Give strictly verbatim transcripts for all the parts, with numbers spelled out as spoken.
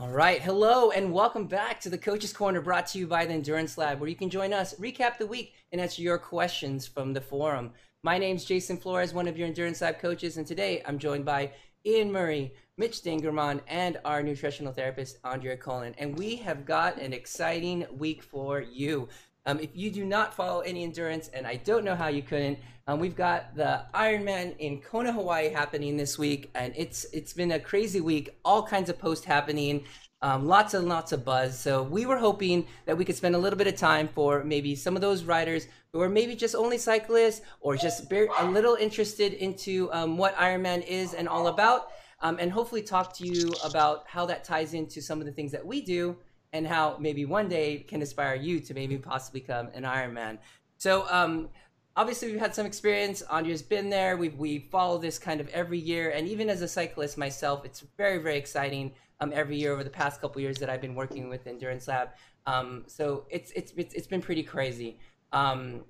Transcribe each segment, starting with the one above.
All right, hello and welcome back to the Coach's Corner, brought to you by the Endurance Lab, where you can join us, recap the week, and answer your questions from the forum. My name's Jason Flores, one of your Endurance Lab coaches, and today I'm joined by Ian Murray, Mitch Dangremond, and our nutritional therapist, Andrea Cullen. And we have got an exciting week for you. Um, if you do not follow any endurance, and I don't know how you couldn't, um, we've got the Ironman in Kona, Hawaii happening this week, and it's it's been a crazy week, all kinds of posts happening, um, lots and lots of buzz. So we were hoping that we could spend a little bit of time for maybe some of those riders who are maybe just only cyclists or just bare, a little interested into um, what Ironman is and all about, um, and hopefully talk to you about how that ties into some of the things that we do, and how maybe one day can inspire you to maybe possibly become an Ironman. So um, obviously we've had some experience. Andrea's been there. We've, we follow this kind of every year. And even as a cyclist myself, it's very, very exciting um, every year over the past couple years that I've been working with Endurance Lab. Um, so it's, it's, it's, it's been pretty crazy. Um,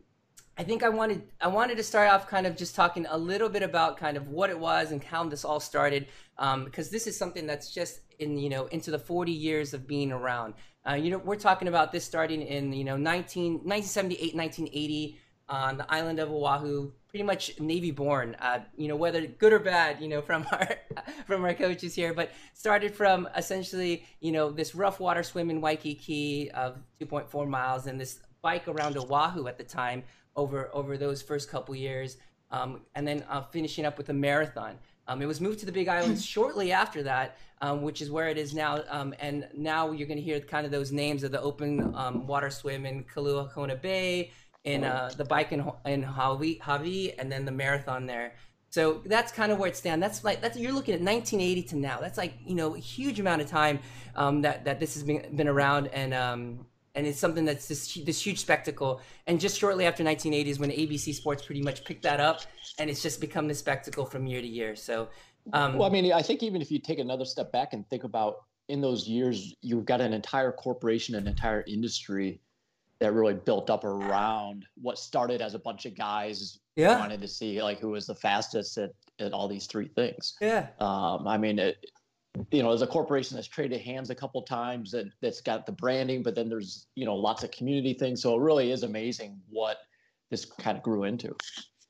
I think I wanted, I wanted to start off kind of just talking a little bit about kind of what it was and how this all started, um, because this is something that's just in, you know, into the forty years of being around. Uh, you know, we're talking about this starting in, you know, nineteen, nineteen seventy-eight, nineteen eighty on the island of Oahu, pretty much Navy born, uh, you know, whether good or bad, you know, from our, from our coaches here, but started from essentially, you know, this rough water swim in Waikiki of two point four miles and this bike around Oahu at the time over, over those first couple years, um, and then uh, finishing up with a marathon. Um, it was moved to the Big Island shortly after that, um, which is where it is now. Um, and now you're going to hear kind of those names of the open um, water swim in Kailua-Kona Bay, and uh, the bike in, in Havi, Havi, and then the marathon there. So that's kind of where it stands. That's like that's you're looking at nineteen eighty to now. That's like, you know, a huge amount of time um, that that this has been been around, and um, and it's something that's this this huge spectacle. And just shortly after nineteen eighty is when A B C Sports pretty much picked that up. And it's just become this spectacle from year to year. So, um, well, I mean, I think even if you take another step back and think about in those years, you've got an entire corporation, an entire industry that really built up around what started as a bunch of guys yeah. wanted to see like who was the fastest at, at all these three things. Yeah. Um, I mean, it, you know, there's a corporation that's traded hands a couple times and that's got the branding, but then there's, you know, lots of community things. So it really is amazing what this kind of grew into.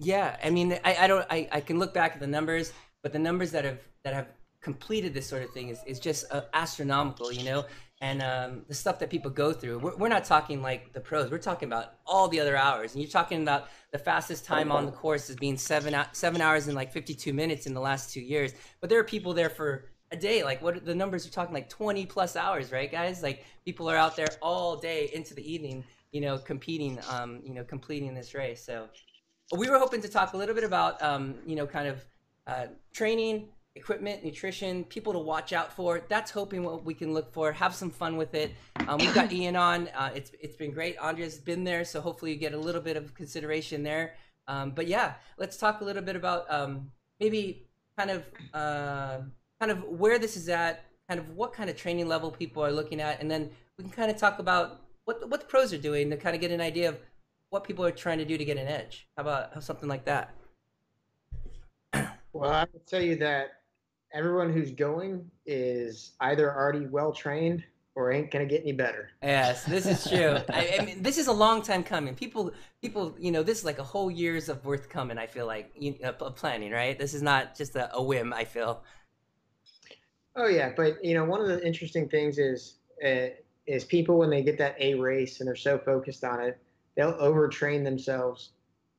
Yeah, I mean, I, I don't, I, I can look back at the numbers, but the numbers that have that have completed this sort of thing is, is just uh, astronomical, you know, and um, the stuff that people go through. We're, we're not talking like the pros. We're talking about all the other hours, and you're talking about the fastest time on the course is being seven seven hours and like fifty-two minutes in the last two years. But there are people there for a day. Like what the numbers are talking like twenty plus hours, right, guys? Like people are out there all day into the evening, you know, competing, um, you know, completing this race. So. We were hoping to talk a little bit about, um, you know, kind of uh, training, equipment, nutrition, people to watch out for. That's hoping what we can look for. Have some fun with it. Um, we've got Ian on. Uh, it's it's been great. Andrea's been there, so hopefully you get a little bit of consideration there. Um, but yeah, let's talk a little bit about um, maybe kind of uh, kind of where this is at, kind of what kind of training level people are looking at, and then we can kind of talk about what what the pros are doing to kind of get an idea of what people are trying to do to get an edge. How about something like that? Well, I would tell you that everyone who's going is either already well-trained or ain't going to get any better. Yes, this is true. I, I mean, this is a long time coming. People, people, you know, this is like a whole year's of worth coming, I feel like, you know, planning, right? This is not just a, a whim, I feel. Oh, yeah. But, you know, one of the interesting things is, uh, is people, when they get that A race and they're so focused on it, they'll overtrain themselves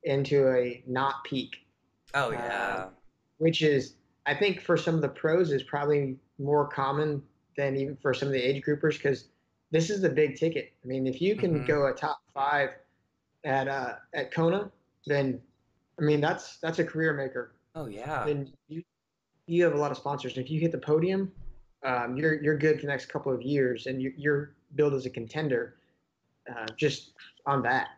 into a not peak. Oh yeah. Uh, which is, I think for some of the pros is probably more common than even for some of the age groupers, because this is the big ticket. I mean, if you can mm-hmm. go a top five at uh, at Kona, then I mean that's that's a career maker. Oh yeah. Then you you have a lot of sponsors. And if you hit the podium, um, you're you're good for the next couple of years, and you, you're billed as a contender. Uh, just on that.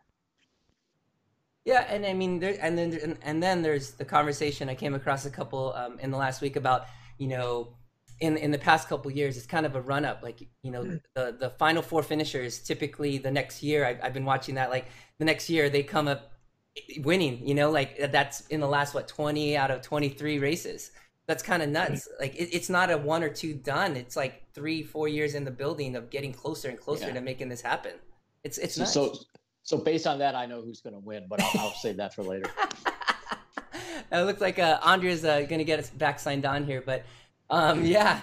Yeah, and I mean, there, and then and, and then there's the conversation. I came across a couple um, in the last week about, you know, in in the past couple of years, it's kind of a run up. Like, you know, mm-hmm. the the final four finishers typically the next year. I've, I've been watching that. Like the next year they come up winning. You know, like that's in the last what twenty out of twenty-three races. That's kind of nuts. Like it, it's not a one or two done. It's like three, four years in the building of getting closer and closer yeah. to making this happen. It's it's so, nuts. So so based on that, I know who's going to win, but I'll, I'll save that for later. It looks like uh, Andrea's uh, going to get us back signed on here, but um, yeah,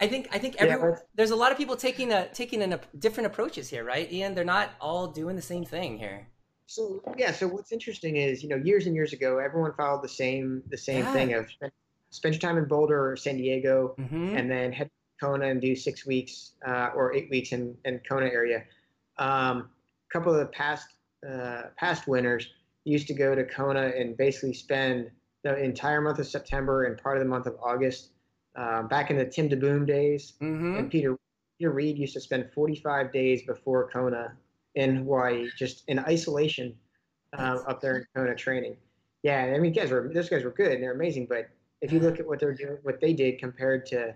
I think I think everyone, yeah. there's a lot of people taking a taking an, a different approaches here, right, Ian? They're not all doing the same thing here. So yeah, so what's interesting is, you know, years and years ago, everyone followed the same the same yeah. thing of spend, spend your time in Boulder or San Diego, mm-hmm. and then head to Kona and do six weeks uh, or eight weeks in, in Kona area. Um, a couple of the past uh, past winners used to go to Kona and basically spend the entire month of September and part of the month of August. Uh, back in the Tim DeBoom days, mm-hmm. and Peter Peter Reed used to spend forty-five days before Kona in Hawaii, just in isolation um, up there in Kona training. Yeah, I mean, guys were those guys were good and they're amazing, but if you look at what they're doing, what they did compared to,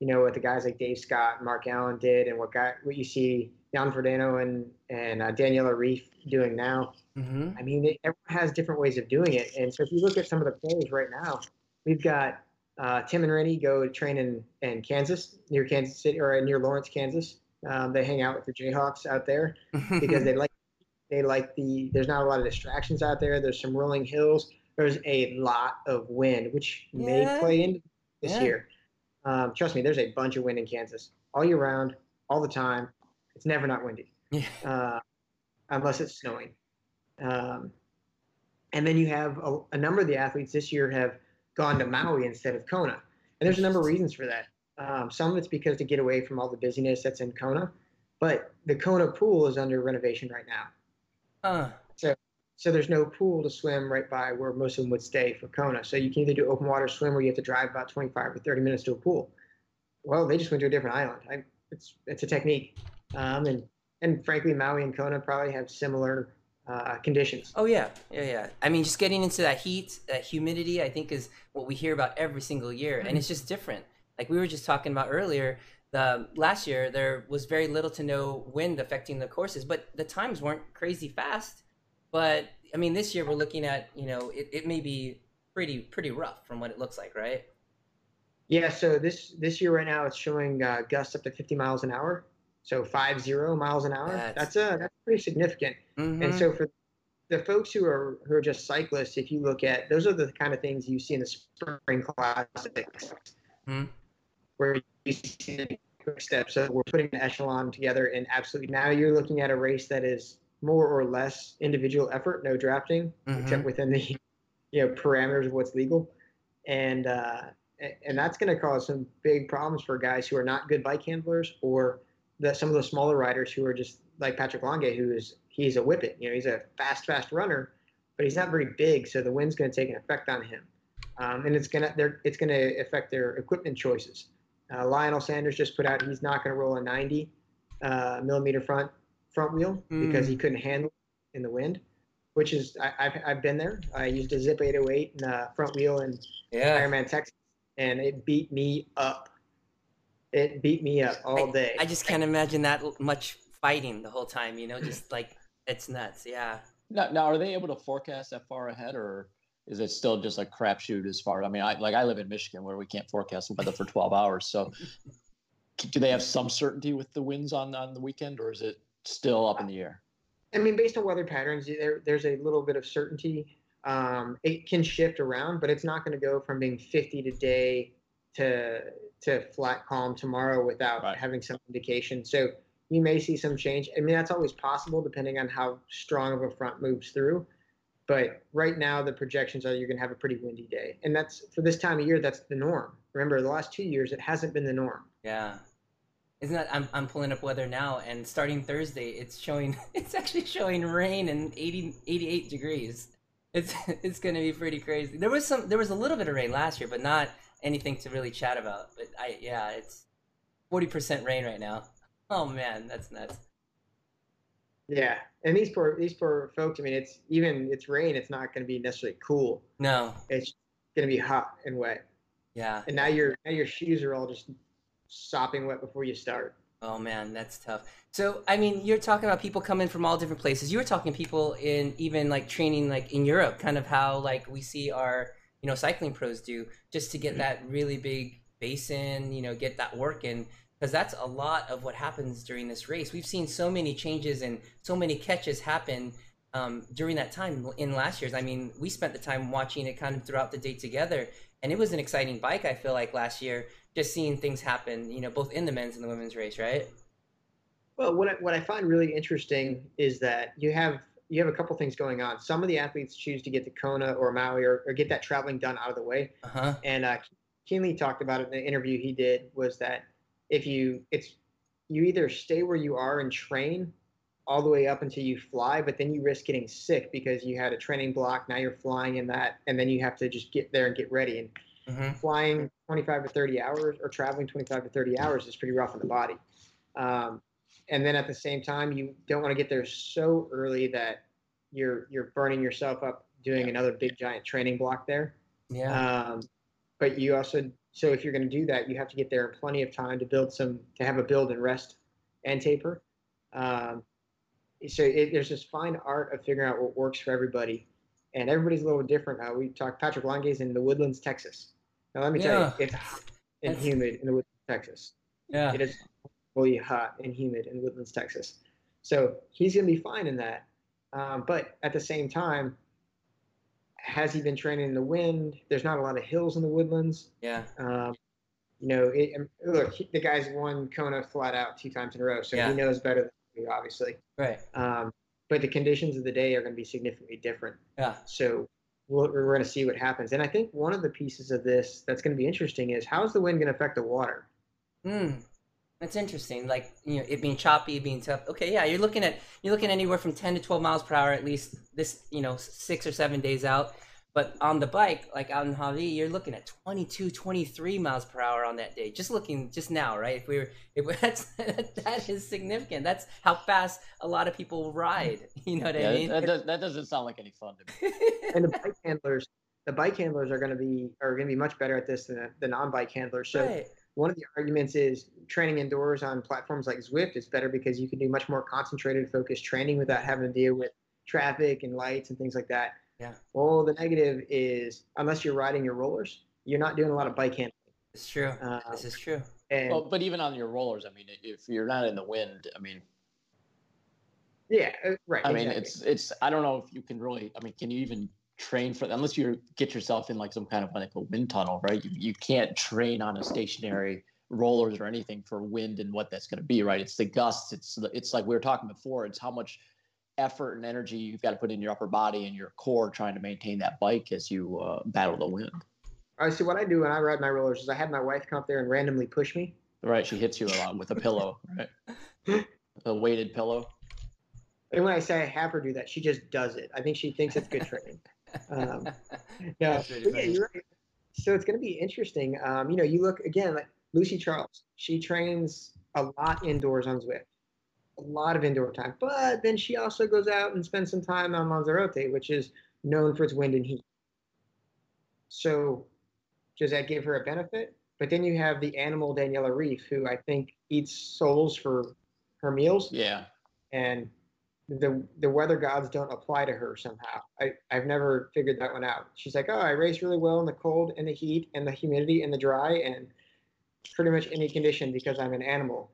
you know, what the guys like Dave Scott, and Mark Allen did, and what got what you see Jan Ferdano and and uh, Daniela Ryf doing now. Mm-hmm. I mean, they, everyone has different ways of doing it, and so if you look at some of the players right now, we've got. Uh, Tim and Rennie go train in, in Kansas, near Kansas City, or near Lawrence, Kansas. Um, they hang out with the Jayhawks out there because they like they like the. There's not a lot of distractions out there. There's some rolling hills. There's a lot of wind, which yeah. may play into this yeah. year. Um, trust me, there's a bunch of wind in Kansas all year round, all the time. It's never not windy, yeah. uh, unless it's snowing. Um, and then you have a, a number of the athletes this year have. Gone to Maui instead of Kona. And there's a number of reasons for that. Um, some of it's because to get away from all the busyness that's in Kona, but the Kona pool is under renovation right now. Uh. So so there's no pool to swim right by where most of them would stay for Kona. So you can either do open water swim or you have to drive about twenty-five or thirty minutes to a pool. Well, they just went to a different island. I, it's it's a technique. Um, and, and frankly, Maui and Kona probably have similar Uh, conditions. Oh yeah, yeah, yeah. I mean, just getting into that heat, that humidity, I think is what we hear about every single year, and it's just different. Like we were just talking about earlier, the last year there was very little to no wind affecting the courses, but the times weren't crazy fast. But I mean, this year we're looking at, you know, it, it may be pretty pretty rough from what it looks like, right? Yeah. So this this year right now it's showing uh, gusts up to fifty miles an hour. So five zero miles an hour. That's that's, a, that's pretty significant. Mm-hmm. And so for the folks who are who are just cyclists, if you look at those are the kind of things you see in the spring classics, mm-hmm. where you see the quick steps. So we're putting an echelon together, and absolutely now you're looking at a race that is more or less individual effort, no drafting, mm-hmm. except within the you know parameters of what's legal, and uh, and that's going to cause some big problems for guys who are not good bike handlers or that some of the smaller riders who are just like Patrick Lange, who is he's a whippet, you know, he's a fast, fast runner, but he's not very big, so the wind's going to take an effect on him, um, and it's gonna they're, it's going to affect their equipment choices. Uh, Lionel Sanders just put out he's not going to roll a ninety uh, millimeter front front wheel mm. because he couldn't handle it in the wind, which is I, I've I've been there. I used a Zip eight oh eight and a front wheel in yeah. Ironman, Texas, and it beat me up. It beat me up all I, day. I just can't imagine that much fighting the whole time, you know, just like it's nuts. Yeah. Now, now are they able to forecast that far ahead, or is it still just a crapshoot as far? I mean, I like I live in Michigan where we can't forecast weather for twelve hours. So do they have some certainty with the winds on, on the weekend, or is it still up in the air? I mean, based on weather patterns, there, there's a little bit of certainty. Um, it can shift around, but it's not going to go from being fifty today to to flat calm tomorrow without right. having some indication. So you may see some change. I mean, that's always possible depending on how strong of a front moves through. But right now the projections are you're going to have a pretty windy day. And that's for this time of year, that's the norm. Remember, the last two years, it hasn't been the norm. Yeah. Isn't that, I'm, I'm pulling up weather now, and starting Thursday, it's showing, it's actually showing rain and eighty, eighty-eight degrees. It's, it's going to be pretty crazy. There was some, there was a little bit of rain last year, but not anything to really chat about, but I yeah, it's forty percent rain right now. Oh man, that's nuts. Yeah, and these poor these poor folks. I mean, it's even it's rain. It's not going to be necessarily cool. No, it's going to be hot and wet. Yeah. And now your now your shoes are all just sopping wet before you start. Oh man, that's tough. So I mean, you're talking about people coming from all different places. You were talking people in even like training like in Europe, kind of how like we see our you know, cycling pros do, just to get that really big basin, you know, get that work in, because that's a lot of what happens during this race. We've seen so many changes and so many catches happen um, during that time in last year's. I mean, we spent the time watching it kind of throughout the day together, and it was an exciting bike, I feel like, last year, just seeing things happen, you know, both in the men's and the women's race, right? Well, what I, what I find really interesting is that you have you have a couple things going on. Some of the athletes choose to get to Kona or Maui, or, or get that traveling done out of the way. Uh-huh. And uh, Keenly talked about it in the interview he did, was that if you it's you either stay where you are and train all the way up until you fly, but then you risk getting sick because you had a training block. Now you're flying in that, and then you have to just get there and get ready. And mm-hmm. flying twenty-five to thirty hours or traveling twenty-five to thirty hours is pretty rough on the body. Um, and then at the same time, you don't want to get there so early that you're you're burning yourself up doing another big giant training block there. Yeah. Um, but you also. So if you're going to do that, you have to get there in plenty of time to build some, to have a build and rest and taper. Um, so it, there's this fine art of figuring out what works for everybody, and everybody's a little different. Uh, we talked Patrick Lange's in the Woodlands, Texas. Now let me yeah. tell you, it's hot and That's... humid in the Woodlands, Texas. Yeah, it is really hot and humid in Woodlands, Texas. So he's going to be fine in that, um, but at the same time, has he been training in the wind? There's not a lot of hills in the Woodlands. Yeah. Um, you know, it, look, he, the guy's won Kona flat out two times in a row, so yeah. he knows better than me, obviously. Right. Um, but the conditions of the day are going to be significantly different. Yeah. So we'll, we're going to see what happens. And I think one of the pieces of this that's going to be interesting is, how is the wind going to affect the water? Hmm. That's interesting. Like, you know, it being choppy, being tough. Okay, yeah, you're looking at you're looking anywhere from ten to twelve miles per hour at least this, you know, six or seven days out. But on the bike, like out in Havi, you're looking at twenty-two, twenty-three miles per hour on that day. Just looking just now, right? If we were, if we, that's that is significant. That's how fast a lot of people ride. You know what yeah, I mean? That, does, that doesn't sound like any fun to me. And the bike handlers, the bike handlers are going to be are going to be much better at this than the, the non-bike handlers. So. Right. One of the arguments is training indoors on platforms like Zwift is better because you can do much more concentrated, focused training without having to deal with traffic and lights and things like that. Yeah. Well, the negative is, unless you're riding your rollers, you're not doing a lot of bike handling. It's true. Um, this is true. And, well, but even on your rollers, I mean, if you're not in the wind, I mean. Yeah, right. I exactly. mean, it's, it's, I don't know if you can really, I mean, can you even train for, unless you get yourself in like some kind of like a wind tunnel, right? You, you can't train on a stationary rollers or anything for wind and what that's going to be, right? It's the gusts. It's it's like we were talking before. It's how much effort and energy you've got to put in your upper body and your core trying to maintain that bike as you uh, battle the wind. All right. So what I do when I ride my rollers is I have my wife come up there and randomly push me. Right. She hits you a lot with a pillow, right? A weighted pillow. And when I say I have her do that, she just does it. I think she thinks it's good training. um yeah, yeah you're right. So it's going to be interesting. Um you know, you look again, like Lucy Charles, she trains a lot indoors on Zwift, a lot of indoor time, but then she also goes out and spends some time on Lanzarote, which is known for its wind and heat. So does that give her a benefit? But then you have the animal Daniela Ryf, who I think eats soles for her meals. Yeah. And the the weather gods don't apply to her somehow. I, I've never figured that one out. She's like, oh, I race really well in the cold and the heat and the humidity and the dry and pretty much any condition because I'm an animal.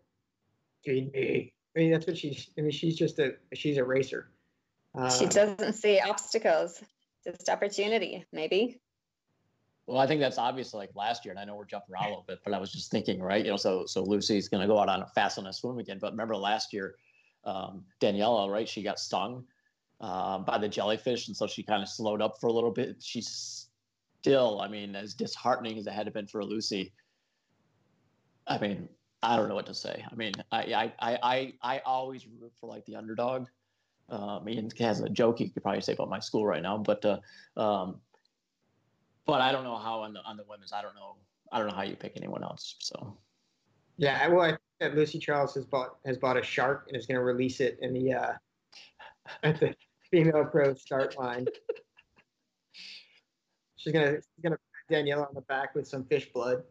Feed me. I mean, that's what she's, I mean, she's just a, she's a racer. Um, she doesn't see obstacles, just opportunity, maybe. Well, I think that's obvious, like last year, and I know we're jumping around a little bit, but I was just thinking, right, you know, so, so Lucy's going to go out on a fast on a swim again, but remember last year, um Daniela, right, she got stung uh, by the jellyfish, and so she kind of slowed up for a little bit. She's still, I mean, as disheartening as it had been for Lucy, I mean, I don't know what to say. I mean, I I I I always root for like the underdog. Um Ian has a joke he could probably say about my school right now, but uh um but I don't know how on the on the women's, I don't know I don't know how you pick anyone else. So yeah, I well I that Lucy Charles has bought has bought a shark and is going to release it in the uh, at the female pro start line. She's going to she's going to put Daniela on the back with some fish blood.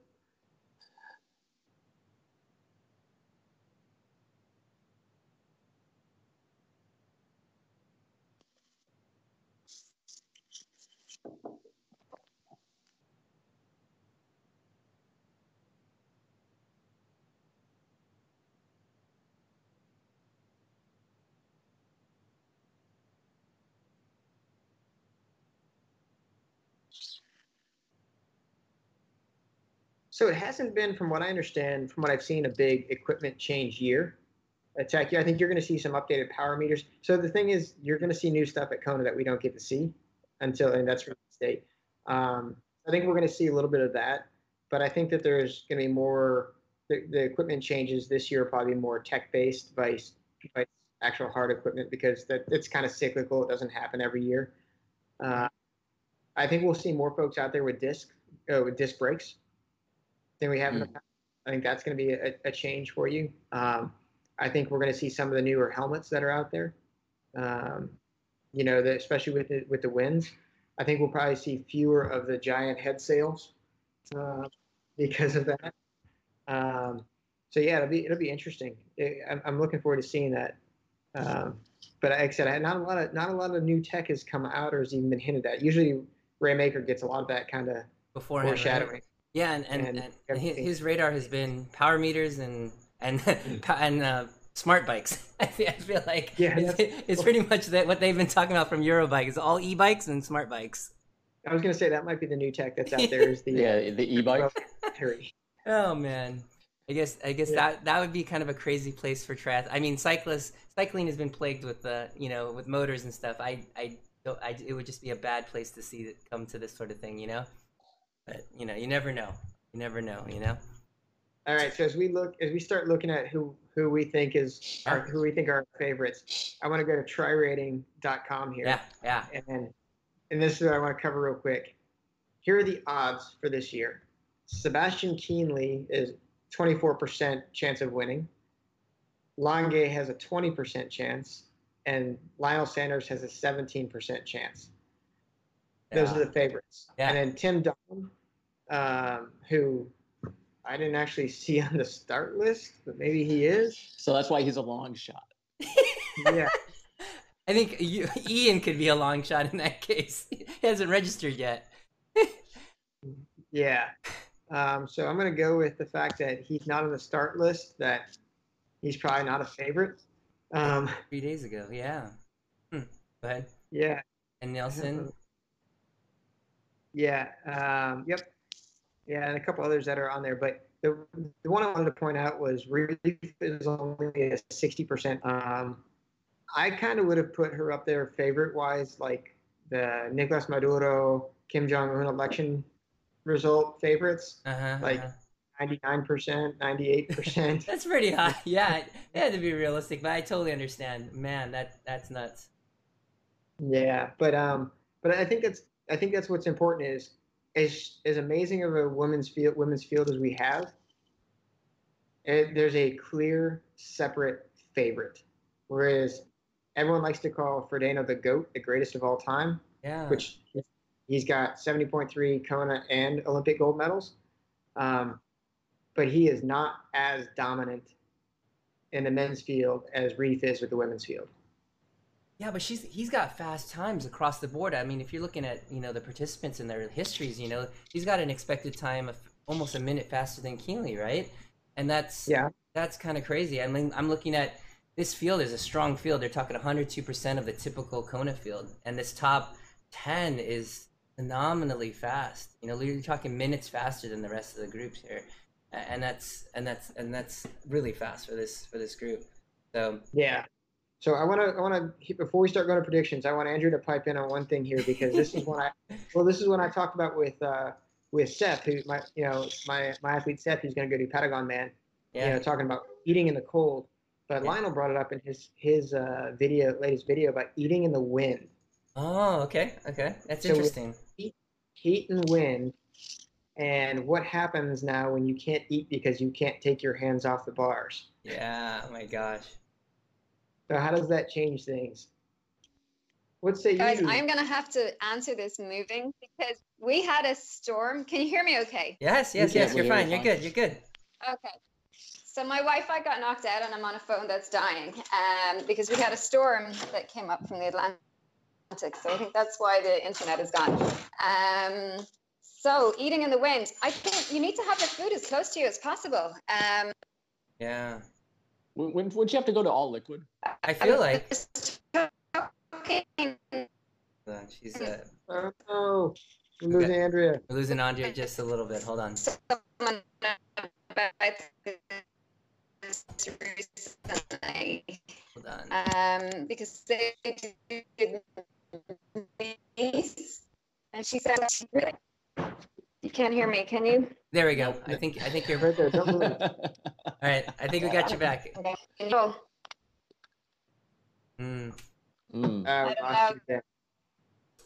So it hasn't been, from what I understand, from what I've seen, a big equipment change year. Attack you. I think you're going to see some updated power meters. So the thing is, you're going to see new stuff at Kona that we don't get to see until, and that's really the state. Um, I think we're going to see a little bit of that, but I think that there's going to be more. The, the equipment changes this year are probably more tech-based by, by actual hard equipment, because that it's kind of cyclical. It doesn't happen every year. Uh, I think we'll see more folks out there with disc uh, with disc brakes than we have mm. in the past. I think that's going to be a, a change for you. Um, I think we're going to see some of the newer helmets that are out there, um, you know, the, especially with the, with the winds. I think we'll probably see fewer of the giant head sails uh, because of that. Um, so yeah, it'll be it'll be interesting. It, I'm, I'm looking forward to seeing that. Um, but like I said, I, not a lot of not a lot of new tech has come out or has even been hinted at. Usually, Ray Maker gets a lot of that kind of beforehand foreshadowing. Right? Yeah, and and, and, and his radar has been power meters and. And and uh, smart bikes. I feel like yeah, it's, it's pretty much that what they've been talking about from Eurobike is all e-bikes and smart bikes. I was going to say that might be the new tech that's out there. Is the yeah the e-bike? Oh man, I guess I guess yeah. that that would be kind of a crazy place for triath. I mean, cyclists cycling has been plagued with the you know with motors and stuff. I I, don't, I it would just be a bad place to see it come to this sort of thing, you know. But you know, you never know. You never know. You know. All right, so as we look, as we start looking at who, who we think is, our, who we think are our favorites, I want to go to tri rating dot com here. Yeah, yeah. And then, and this is what I want to cover real quick. Here are the odds for this year. Sebastian Keenley is twenty-four percent chance of winning. Lange has a twenty percent chance, and Lionel Sanders has a seventeen percent chance. Those yeah. are the favorites. Yeah. And then Tim DeBoom, um, who. I didn't actually see on the start list, but maybe he is. So that's why he's a long shot. Yeah. I think you, Ian could be a long shot in that case. He hasn't registered yet. Yeah. Um, so I'm going to go with the fact that he's not on the start list, that he's probably not a favorite. Um, Three days ago, yeah. Hmm. Go ahead. Yeah. And Nelson. Yeah. Um, yep. Yeah, and a couple others that are on there, but the, the one I wanted to point out was Reef is only a sixty percent. Um, I kind of would have put her up there favorite-wise, like the Nicolas Maduro, Kim Jong-un election result favorites, uh-huh, like uh-huh. ninety-nine percent, ninety-eight percent. That's pretty high. Yeah, it had to be realistic, but I totally understand. Man, that that's nuts. Yeah, but um, but I think that's I think that's what's important is. As, as amazing of a women's field, women's field as we have, it, there's a clear, separate favorite. Whereas everyone likes to call Ferdano the GOAT, the greatest of all time, yeah. which he's got seventy point three Kona and Olympic gold medals. Um, but he is not as dominant in the men's field as Reef is with the women's field. Yeah, but she's he's got fast times across the board. I mean, if you're looking at, you know, the participants and their histories, you know, he's got an expected time of almost a minute faster than Keenley, right? And that's yeah. that's kind of crazy. I mean, I'm looking at this field is a strong field. They're talking one hundred two percent of the typical Kona field. And this top ten is phenomenally fast. You know, you're talking minutes faster than the rest of the groups here. And that's and that's and that's really fast for this for this group. So, yeah. So I want to, I want to, before we start going to predictions, I want Andrew to pipe in on one thing here, because this is when I, well, this is when I talked about with, uh, with Seth, who's my, you know, my, my athlete Seth, who's going to go do Patagon Man, yeah. you know, talking about eating in the cold, but yeah. Lionel brought it up in his, his, uh, video, latest video about eating in the wind. Oh, okay. Okay. That's so interesting. Heat, heat and wind. And what happens now when you can't eat because you can't take your hands off the bars? Yeah. Oh my gosh. So how does that change things? What say you? Guys, I'm gonna have to answer this moving because we had a storm. Can you hear me okay? Yes, yes, yes, you're fine. You're good, you're good. Okay. So my Wi-Fi got knocked out and I'm on a phone that's dying um, because we had a storm that came up from the Atlantic. So I think that's why the internet is gone. Um, so eating in the wind, I think you need to have the food as close to you as possible. Um, yeah. Wouldn't, wouldn't you have to go to all liquid? I feel like. She's, uh, oh, We're losing okay. Andrea. We're losing Andrea just a little bit. Hold on. Someone recently. Hold on. Um, because they did this, and she said, "You can't hear me, can you?" There we go. I think I think you're right there. Don't move. All right. I think we got you back. Okay. Mm. Mm. I don't know.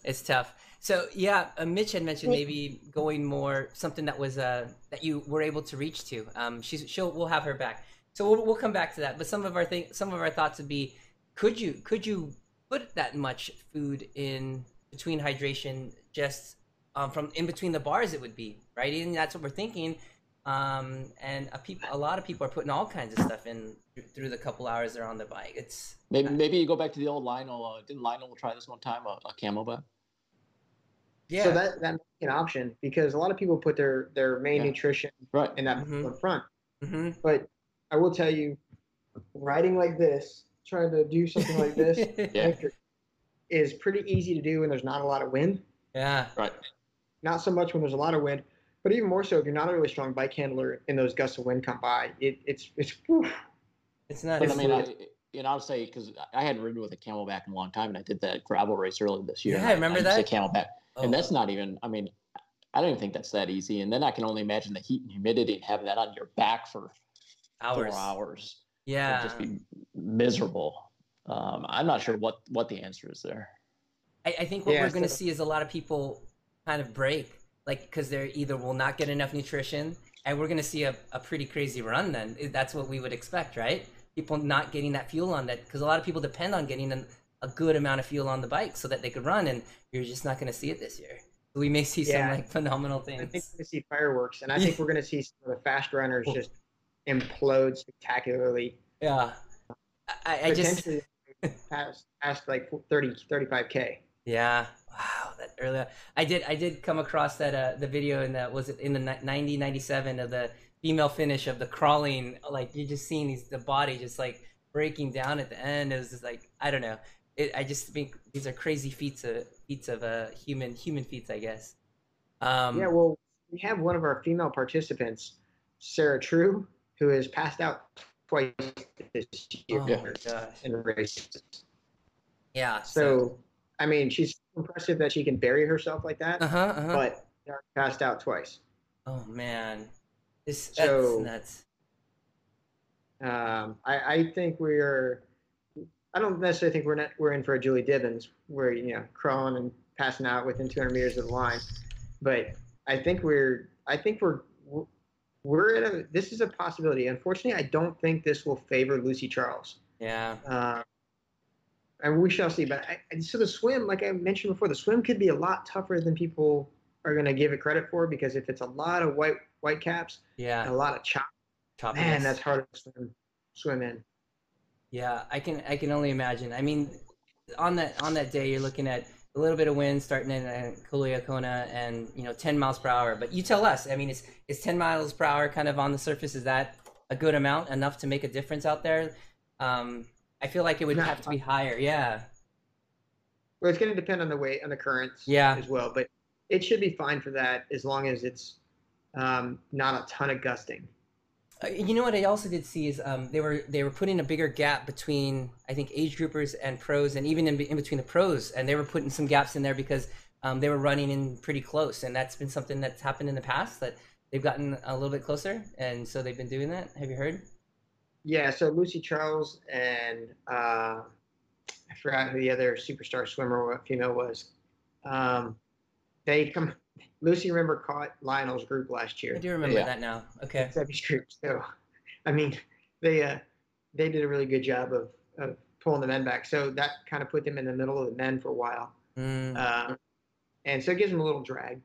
It's tough. So yeah, uh, Mitch had mentioned maybe going more something that was uh, that you were able to reach to. Um, she's she'll we'll have her back. So we'll we'll come back to that. But some of our thing, some of our thoughts would be, could you could you put that much food in between hydration just um, from in between the bars? It would be right, and that's what we're thinking. Um, and a people a lot of people are putting all kinds of stuff in through the couple hours they're on the bike. It's maybe uh, maybe you go back to the old Lionel. Uh, didn't Lionel try this one time? Uh, a Camelback. Yeah. So that that an option, because a lot of people put their their main yeah. nutrition right. in that mm-hmm. in front. Mm-hmm. But I will tell you, riding like this, trying to do something like this, yeah. is pretty easy to do when there's not a lot of wind. Yeah. Right. Not so much when there's a lot of wind, but even more so if you're not a really strong bike handler and those gusts of wind come by. It it's it's whew. It's not. But I mean, I, you know, I'll say because I hadn't ridden with a Camelback in a long time, and I did that gravel race earlier this year. Yeah, I remember I that. Camelback. Oh. And that's not even, I mean, I don't even think that's that easy. And then I can only imagine the heat and humidity and having that on your back for hours. Four hours. Yeah. It'd just be miserable. Um, I'm not sure what, what the answer is there. I, I think what yeah, we're going to see is a lot of people kind of break, like, because they're either will not get enough nutrition, and we're going to see a, a pretty crazy run then. That's what we would expect, right? People not getting that fuel on that, because a lot of people depend on getting an, a good amount of fuel on the bike so that they could run, and you're just not going to see it this year. We may see yeah. some like phenomenal things. I think we're going to see fireworks, and I think we're going to see some of the fast runners just implode spectacularly. Yeah. I, I just past, past like thirty, thirty-five K. Yeah. Wow. That earlier. I did, I did come across that, uh, the video in the, was it in the ninety, ninety-seven of the female finish of the crawling, like you're just seeing these, the body just like breaking down at the end. It was just like, I don't know. It, I just think these are crazy feats of feats of uh, human human feats, I guess. Um, yeah, well, we have one of our female participants, Sarah True, who has passed out twice this year oh in races. Yeah. So, so, I mean, she's impressive that she can bury herself like that, uh-huh, uh-huh. but passed out twice. Oh man, this that's so, nuts. Um, I, I think we're. I don't necessarily think we're not, we're in for a Julie Dibbins where, you know, crawling and passing out within two hundred meters of the line, but I think we're I think we're we're at a this is a possibility. Unfortunately, I don't think this will favor Lucy Charles. Yeah, uh, and we shall see. But I, so the swim, like I mentioned before, the swim could be a lot tougher than people are going to give it credit for, because if it's a lot of white white caps, yeah, and a lot of chop, Choppiness. man, that's hard to swim swim in. Yeah, I can I can only imagine. I mean, on that on that day, you're looking at a little bit of wind starting in uh, Kailua-Kona, and you know, ten miles per hour. But you tell us. I mean, it's it's ten miles per hour kind of on the surface. Is that a good amount, enough to make a difference out there? Um, I feel like it would have to be higher. Yeah. Well, it's going to depend on the weight, on the currents, yeah, as well. But it should be fine for that, as long as it's um, not a ton of gusting. You know what I also did see is um, they were they were putting a bigger gap between, I think, age groupers and pros, and even in, in between the pros, and they were putting some gaps in there because um, they were running in pretty close, and that's been something that's happened in the past, that they've gotten a little bit closer, and so they've been doing that. Have you heard? Yeah, so Lucy Charles and uh, I forgot who the other superstar swimmer female was. Um, they come. Lucy, remember, caught Lionel's group last year. I do remember yeah. that now. Okay. Seven's group. So, I mean, they uh, they did a really good job of, of pulling the men back. So that kind of put them in the middle of the men for a while. Mm. Um, and so it gives them a little drag.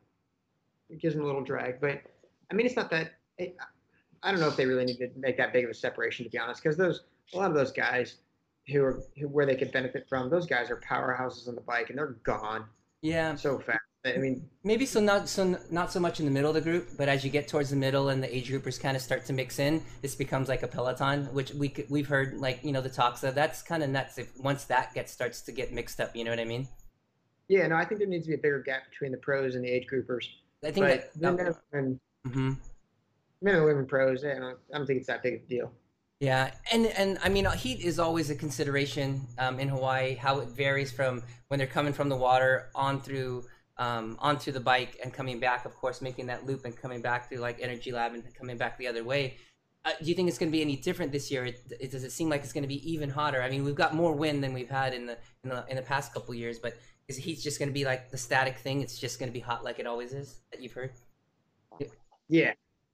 It gives them a little drag. But, I mean, it's not that it, – I don't know if they really need to make that big of a separation, to be honest, because those a lot of those guys who are who, where they could benefit from, those guys are powerhouses on the bike, and they're gone yeah. so fast. I mean, maybe so not so not so much in the middle of the group, but as you get towards the middle and the age groupers kind of start to mix in, this becomes like a peloton, which we we've heard, like, you know, the talks of. That's kind of nuts if once that gets starts to get mixed up. You know what I mean? Yeah, no, I think there needs to be a bigger gap between the pros and the age groupers. I think but that, that women, and mm-hmm. men and women pros, yeah, I, don't, I don't think it's that big of a deal. Yeah, and, and I mean, heat is always a consideration um, in Hawaii, how it varies from when they're coming from the water on through um, onto the bike and coming back, of course, making that loop and coming back through like Energy Lab and coming back the other way. Uh, do you think it's going to be any different this year? It, it, does it seem like it's going to be even hotter? I mean, we've got more wind than we've had in the in the, in the past couple of years, but is heat just going to be like the static thing? It's just going to be hot like it always is that you've heard? Yeah.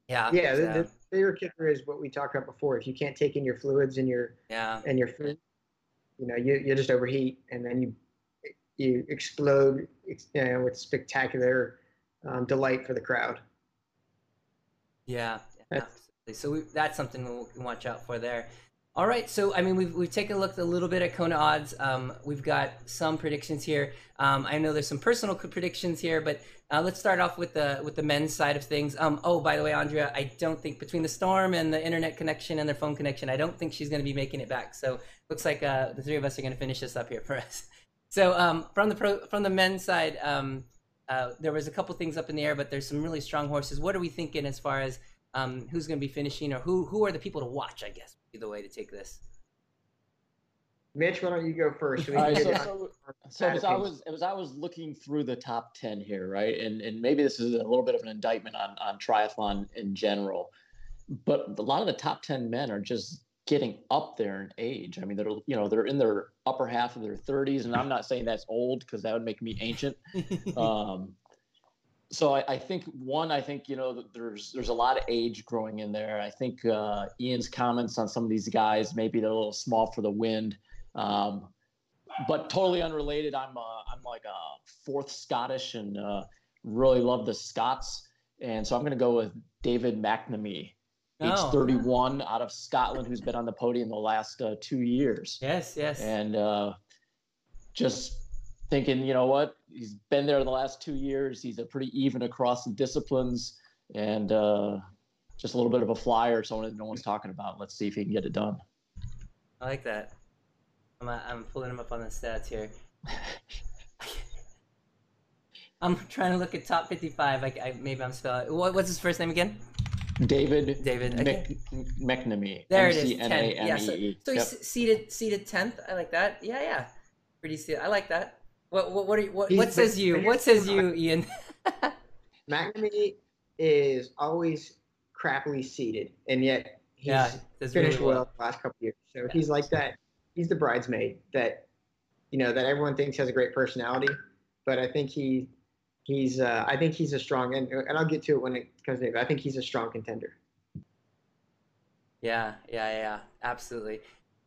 Yeah. Yeah. So. The, the bigger kicker is what we talked about before. If you can't take in your fluids and your yeah. and your food, you know, you you just overheat and then you you explode, you know, with spectacular um, delight for the crowd. Yeah. That's, absolutely. So we, that's something we'll watch out for there. All right, so I mean, we've we've taken a look a little bit at Kona odds. Um, we've got some predictions here. Um, I know there's some personal predictions here, but uh, let's start off with the with the men's side of things. Um, oh, by the way, Andrea, I don't think between the storm and the internet connection and their phone connection, I don't think she's going to be making it back. So looks like uh, the three of us are going to finish this up here for us. So um, from the pro, from the men's side, um, uh, there was a couple things up in the air, but there's some really strong horses. What are we thinking as far as um, who's going to be finishing, or who who are the people to watch? I guess. The way to take this. Mitch, why don't you go first? So, right, so, so, so as I was as I was looking through the top ten here, right, and and maybe this is a little bit of an indictment on on triathlon in general, but a lot of the top ten men are just getting up there in age. I mean, they're you know they're in their upper half of their thirties, and I'm not saying that's old because that would make me ancient. um, So I, I think one, I think, you know, there's there's a lot of age growing in there. I think uh, Ian's comments on some of these guys, maybe they're a little small for the wind, um, but totally unrelated. I'm uh, I'm like a fourth Scottish and uh, really love the Scots. And so I'm going to go with David McNamee, oh. age thirty-one out of Scotland, who's been on the podium the last uh, two years. Yes, yes. And uh, just thinking, you know what, he's been there the last two years. He's a pretty even across the disciplines and uh, just a little bit of a flyer, someone that no one's talking about. Let's see if he can get it done. I like that. I'm, I'm pulling him up on the stats here. I'm trying to look at top fifty-five. I, I, maybe I'm spelling it. What, what's his first name again? David David okay. McNamee. There it is. M C N A M E E. Yeah, so so yep. he's seated, seated tenth. I like that. Yeah, yeah. Pretty seated. I like that. What what what, are you, what, what says you? What says you, Ian? McNamee is always crappily seated, and yet he's yeah, finished really well, well the last couple of years. So yeah. he's like that. He's the bridesmaid that you know that everyone thinks has a great personality, but I think he he's uh, I think he's a strong and and I'll get to it when it comes to it. But I think he's a strong contender. Yeah, yeah, yeah, absolutely.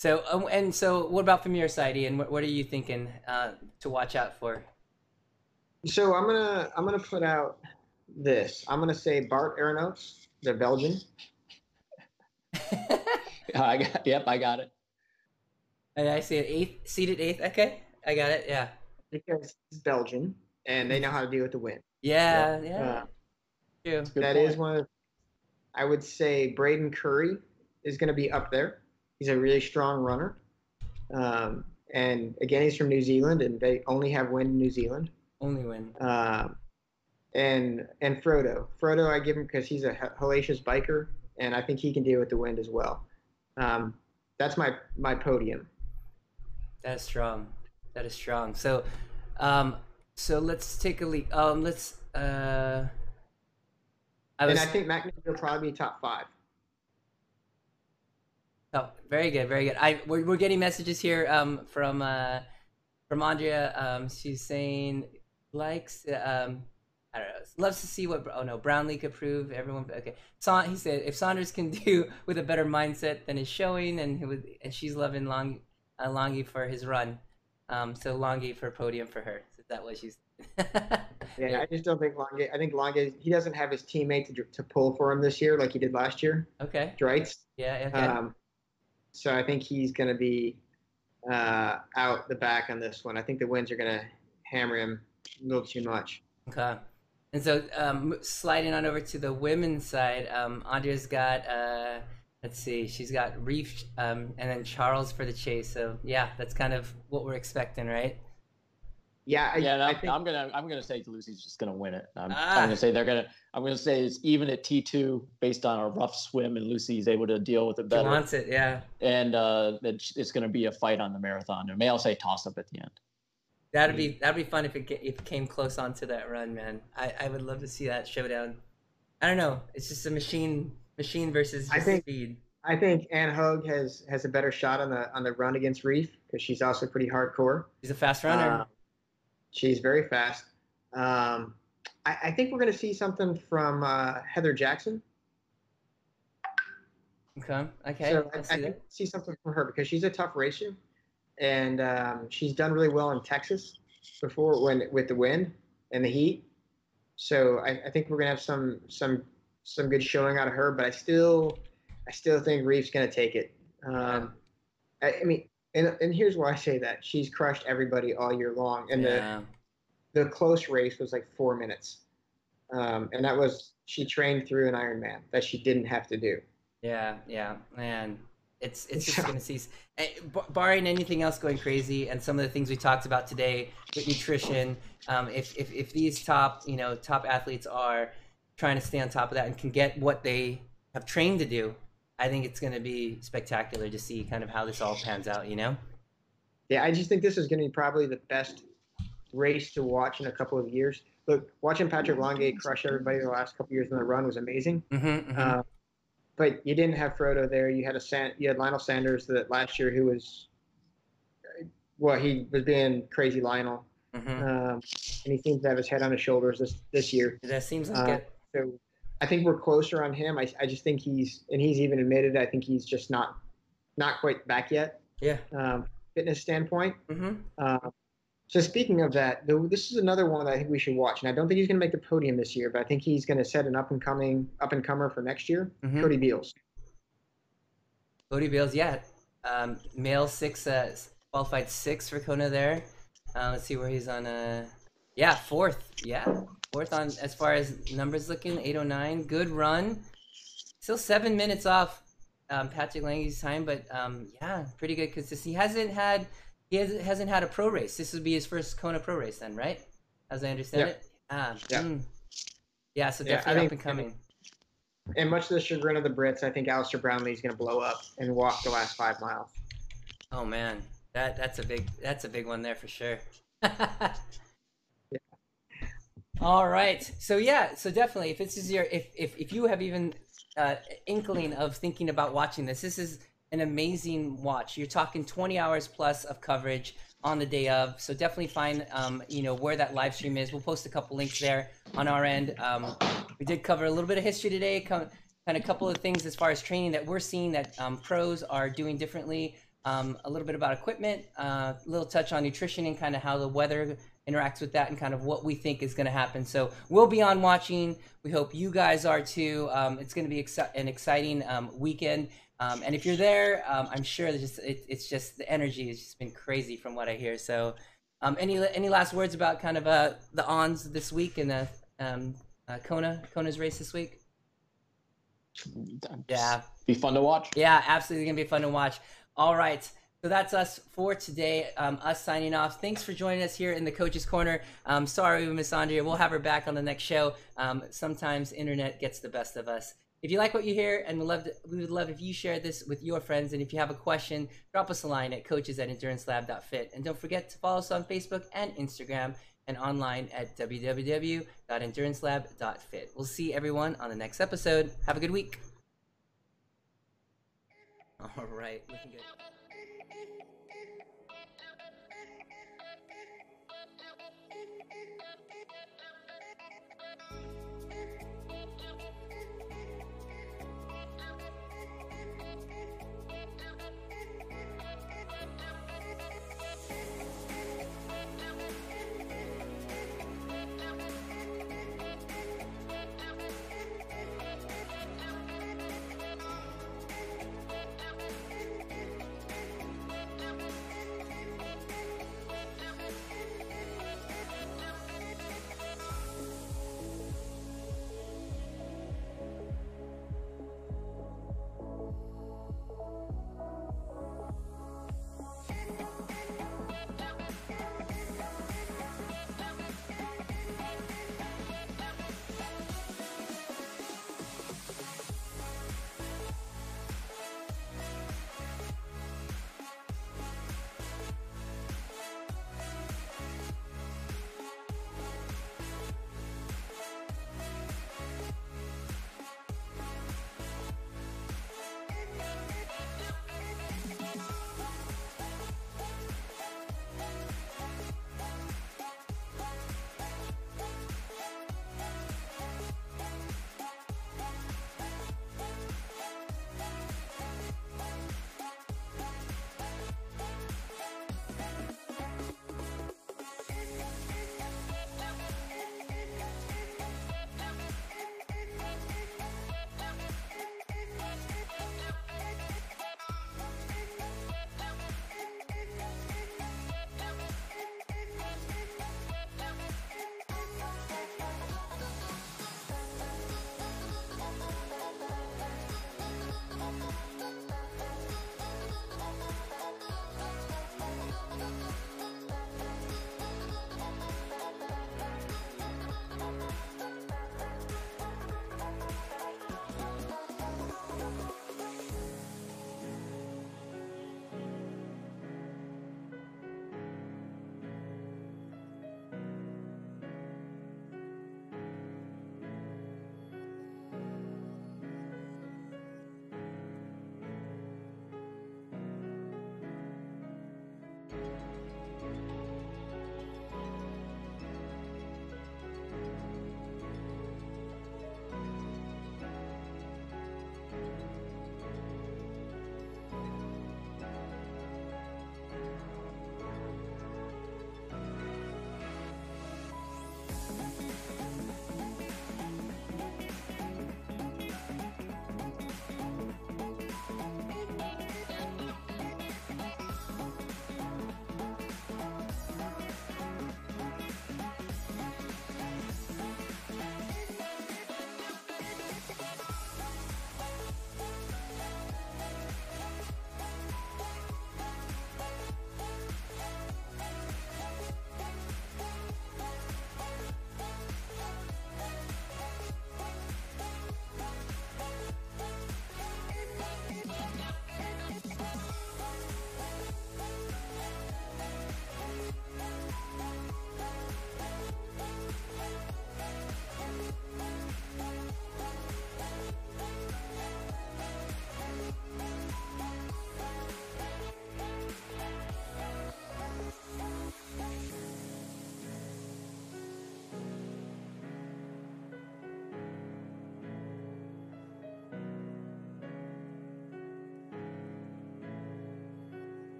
So and so, what about from your side, Ian? What, what are you thinking uh, to watch out for? So I'm gonna I'm gonna put out this. I'm gonna say Bart Aronofs, the Belgian. I got, yep, I got it. And I see it eighth seated eighth. Okay, I got it. Yeah, because he's Belgian and they know how to deal with the wind. Yeah, so, yeah. Uh, that is one of. I would say Braden Curry is gonna be up there. He's a really strong runner. Um, and again, he's from New Zealand, and they only have wind in New Zealand. Only wind. Uh, and and Frodo. Frodo, I give him because he's a hellacious biker, and I think he can deal with the wind as well. Um, that's my, my podium. That is strong. That is strong. So um, so let's take a leap. Um, let's, uh, I was... And I think McNamee will probably be top five. Oh, very good, very good. I we're we're getting messages here um from uh from Andrea. Um, she's saying likes um I don't know loves to see what oh no Brownlee could prove everyone okay. Sa he said if Saunders can do with a better mindset than is showing, and he would, and she's loving Long uh, Longhi for his run, um so Longhi for podium for her. Is that what she's? Yeah, I just don't think Longhi. I think Longhi he doesn't have his teammate to to pull for him this year like he did last year. Okay. Dreitz. Yeah. Okay. Um, So I think he's going to be uh, out the back on this one. I think the winds are going to hammer him a little too much. Okay. And so um, sliding on over to the women's side, um, Andrea's got, uh, let's see, she's got Reef um, and then Charles for the chase. So, yeah, that's kind of what we're expecting, right? Yeah, I, yeah. No, I think, I'm gonna, I'm gonna say Lucy's just gonna win it. I'm, ah. I'm gonna say they're gonna. I'm gonna say it's even at T two based on a rough swim, and Lucy's able to deal with it better. She wants it, yeah. And uh, it's, it's gonna be a fight on the marathon. And may I'll say toss up at the end. That'd be that'd be fun if it, if it came close onto that run, man. I, I would love to see that showdown. I don't know. It's just a machine machine versus I think, speed. I think Ann Hogue has has a better shot on the on the run against Reef because she's also pretty hardcore. She's a fast runner. Uh, she's very fast. Um, I, I think we're going to see something from uh, Heather Jackson. Okay. Okay. So I, I, see, I that. see something from her because she's a tough racer. And um, she's done really well in Texas before when with the wind and the heat. So I, I think we're gonna have some some some good showing out of her. But I still I still think Reef's gonna take it. Um, I, I mean, and and here's why I say that she's crushed everybody all year long. And yeah. the the close race was like four minutes, um, and that was she trained through an Ironman that she didn't have to do. Yeah, yeah, man. It's it's just going to cease. Barring anything else going crazy, and some of the things we talked about today with nutrition, um, if, if if these top you know top athletes are trying to stay on top of that and can get what they have trained to do, I think it's going to be spectacular to see kind of how this all pans out. You know. Yeah, I just think this is going to be probably the best race to watch in a couple of years. Look, watching Patrick Lange crush everybody the last couple of years in the run was amazing. Mm-hmm, mm-hmm. Uh, But you didn't have Frodo there. You had a San you had Lionel Sanders that last year, who was, well, he was being crazy Lionel, mm-hmm. um, and he seems to have his head on his shoulders this this year. That seems like uh, it. So I think we're closer on him. I I just think he's and he's even admitted. I think he's just not not quite back yet. Yeah. Um, fitness standpoint. Mm-hmm. Uh, so speaking of that, the, this is another one that I think we should watch. And I don't think he's going to make the podium this year, but I think he's going to set an up and coming up and comer for next year. Mm-hmm. Cody Beals. Cody Beals, yeah, um, male six uh, qualified six for Kona there. Uh, let's see where he's on. Uh, yeah, fourth. Yeah, fourth on as far as numbers looking. Eight oh nine. Good run. Still seven minutes off um, Patrick Lange's time, but um, yeah, pretty good because he hasn't had. He hasn't had a pro race. This would be his first Kona pro race then, right? As I understand yep. it. Ah, yep. mm. Yeah, so definitely yeah, up think, and coming. And much to the chagrin of the Brits, I think Alistair Brownlee's going to blow up and walk the last five miles. Oh, man. that That's a big that's a big one there for sure. yeah. All right. So, yeah, so definitely, if, this is your, if, if, if you have even uh, inkling of thinking about watching this, this is – an amazing watch. You're talking twenty hours plus of coverage on the day of. So definitely find, um, you know, where that live stream is. We'll post a couple links there on our end. Um, we did cover a little bit of history today, kind of a couple of things as far as training that we're seeing that um, pros are doing differently. Um, a little bit about equipment, a uh, little touch on nutrition and kind of how the weather interacts with that and kind of what we think is going to happen. So we'll be on watching. We hope you guys are too. Um, it's going to be exci- an exciting um, weekend. Um, and if you're there, um, I'm sure just, it, it's just the energy has just been crazy from what I hear. So, um, any any last words about kind of uh, the ons this week and the um, uh, Kona Kona's race this week? Yeah, be fun to watch. Yeah, absolutely gonna be fun to watch. All right. So that's us for today, um, us signing off. Thanks for joining us here in the Coach's Corner. Um, sorry we missed Andrea. We'll have her back on the next show. Um, sometimes internet gets the best of us. If you like what you hear, and we love, to, we would love if you share this with your friends. And if you have a question, drop us a line at coaches at endurance lab dot fit. And don't forget to follow us on Facebook and Instagram and online at w w w dot endurance lab dot fit. We'll see everyone on the next episode. Have a good week. All right, looking good.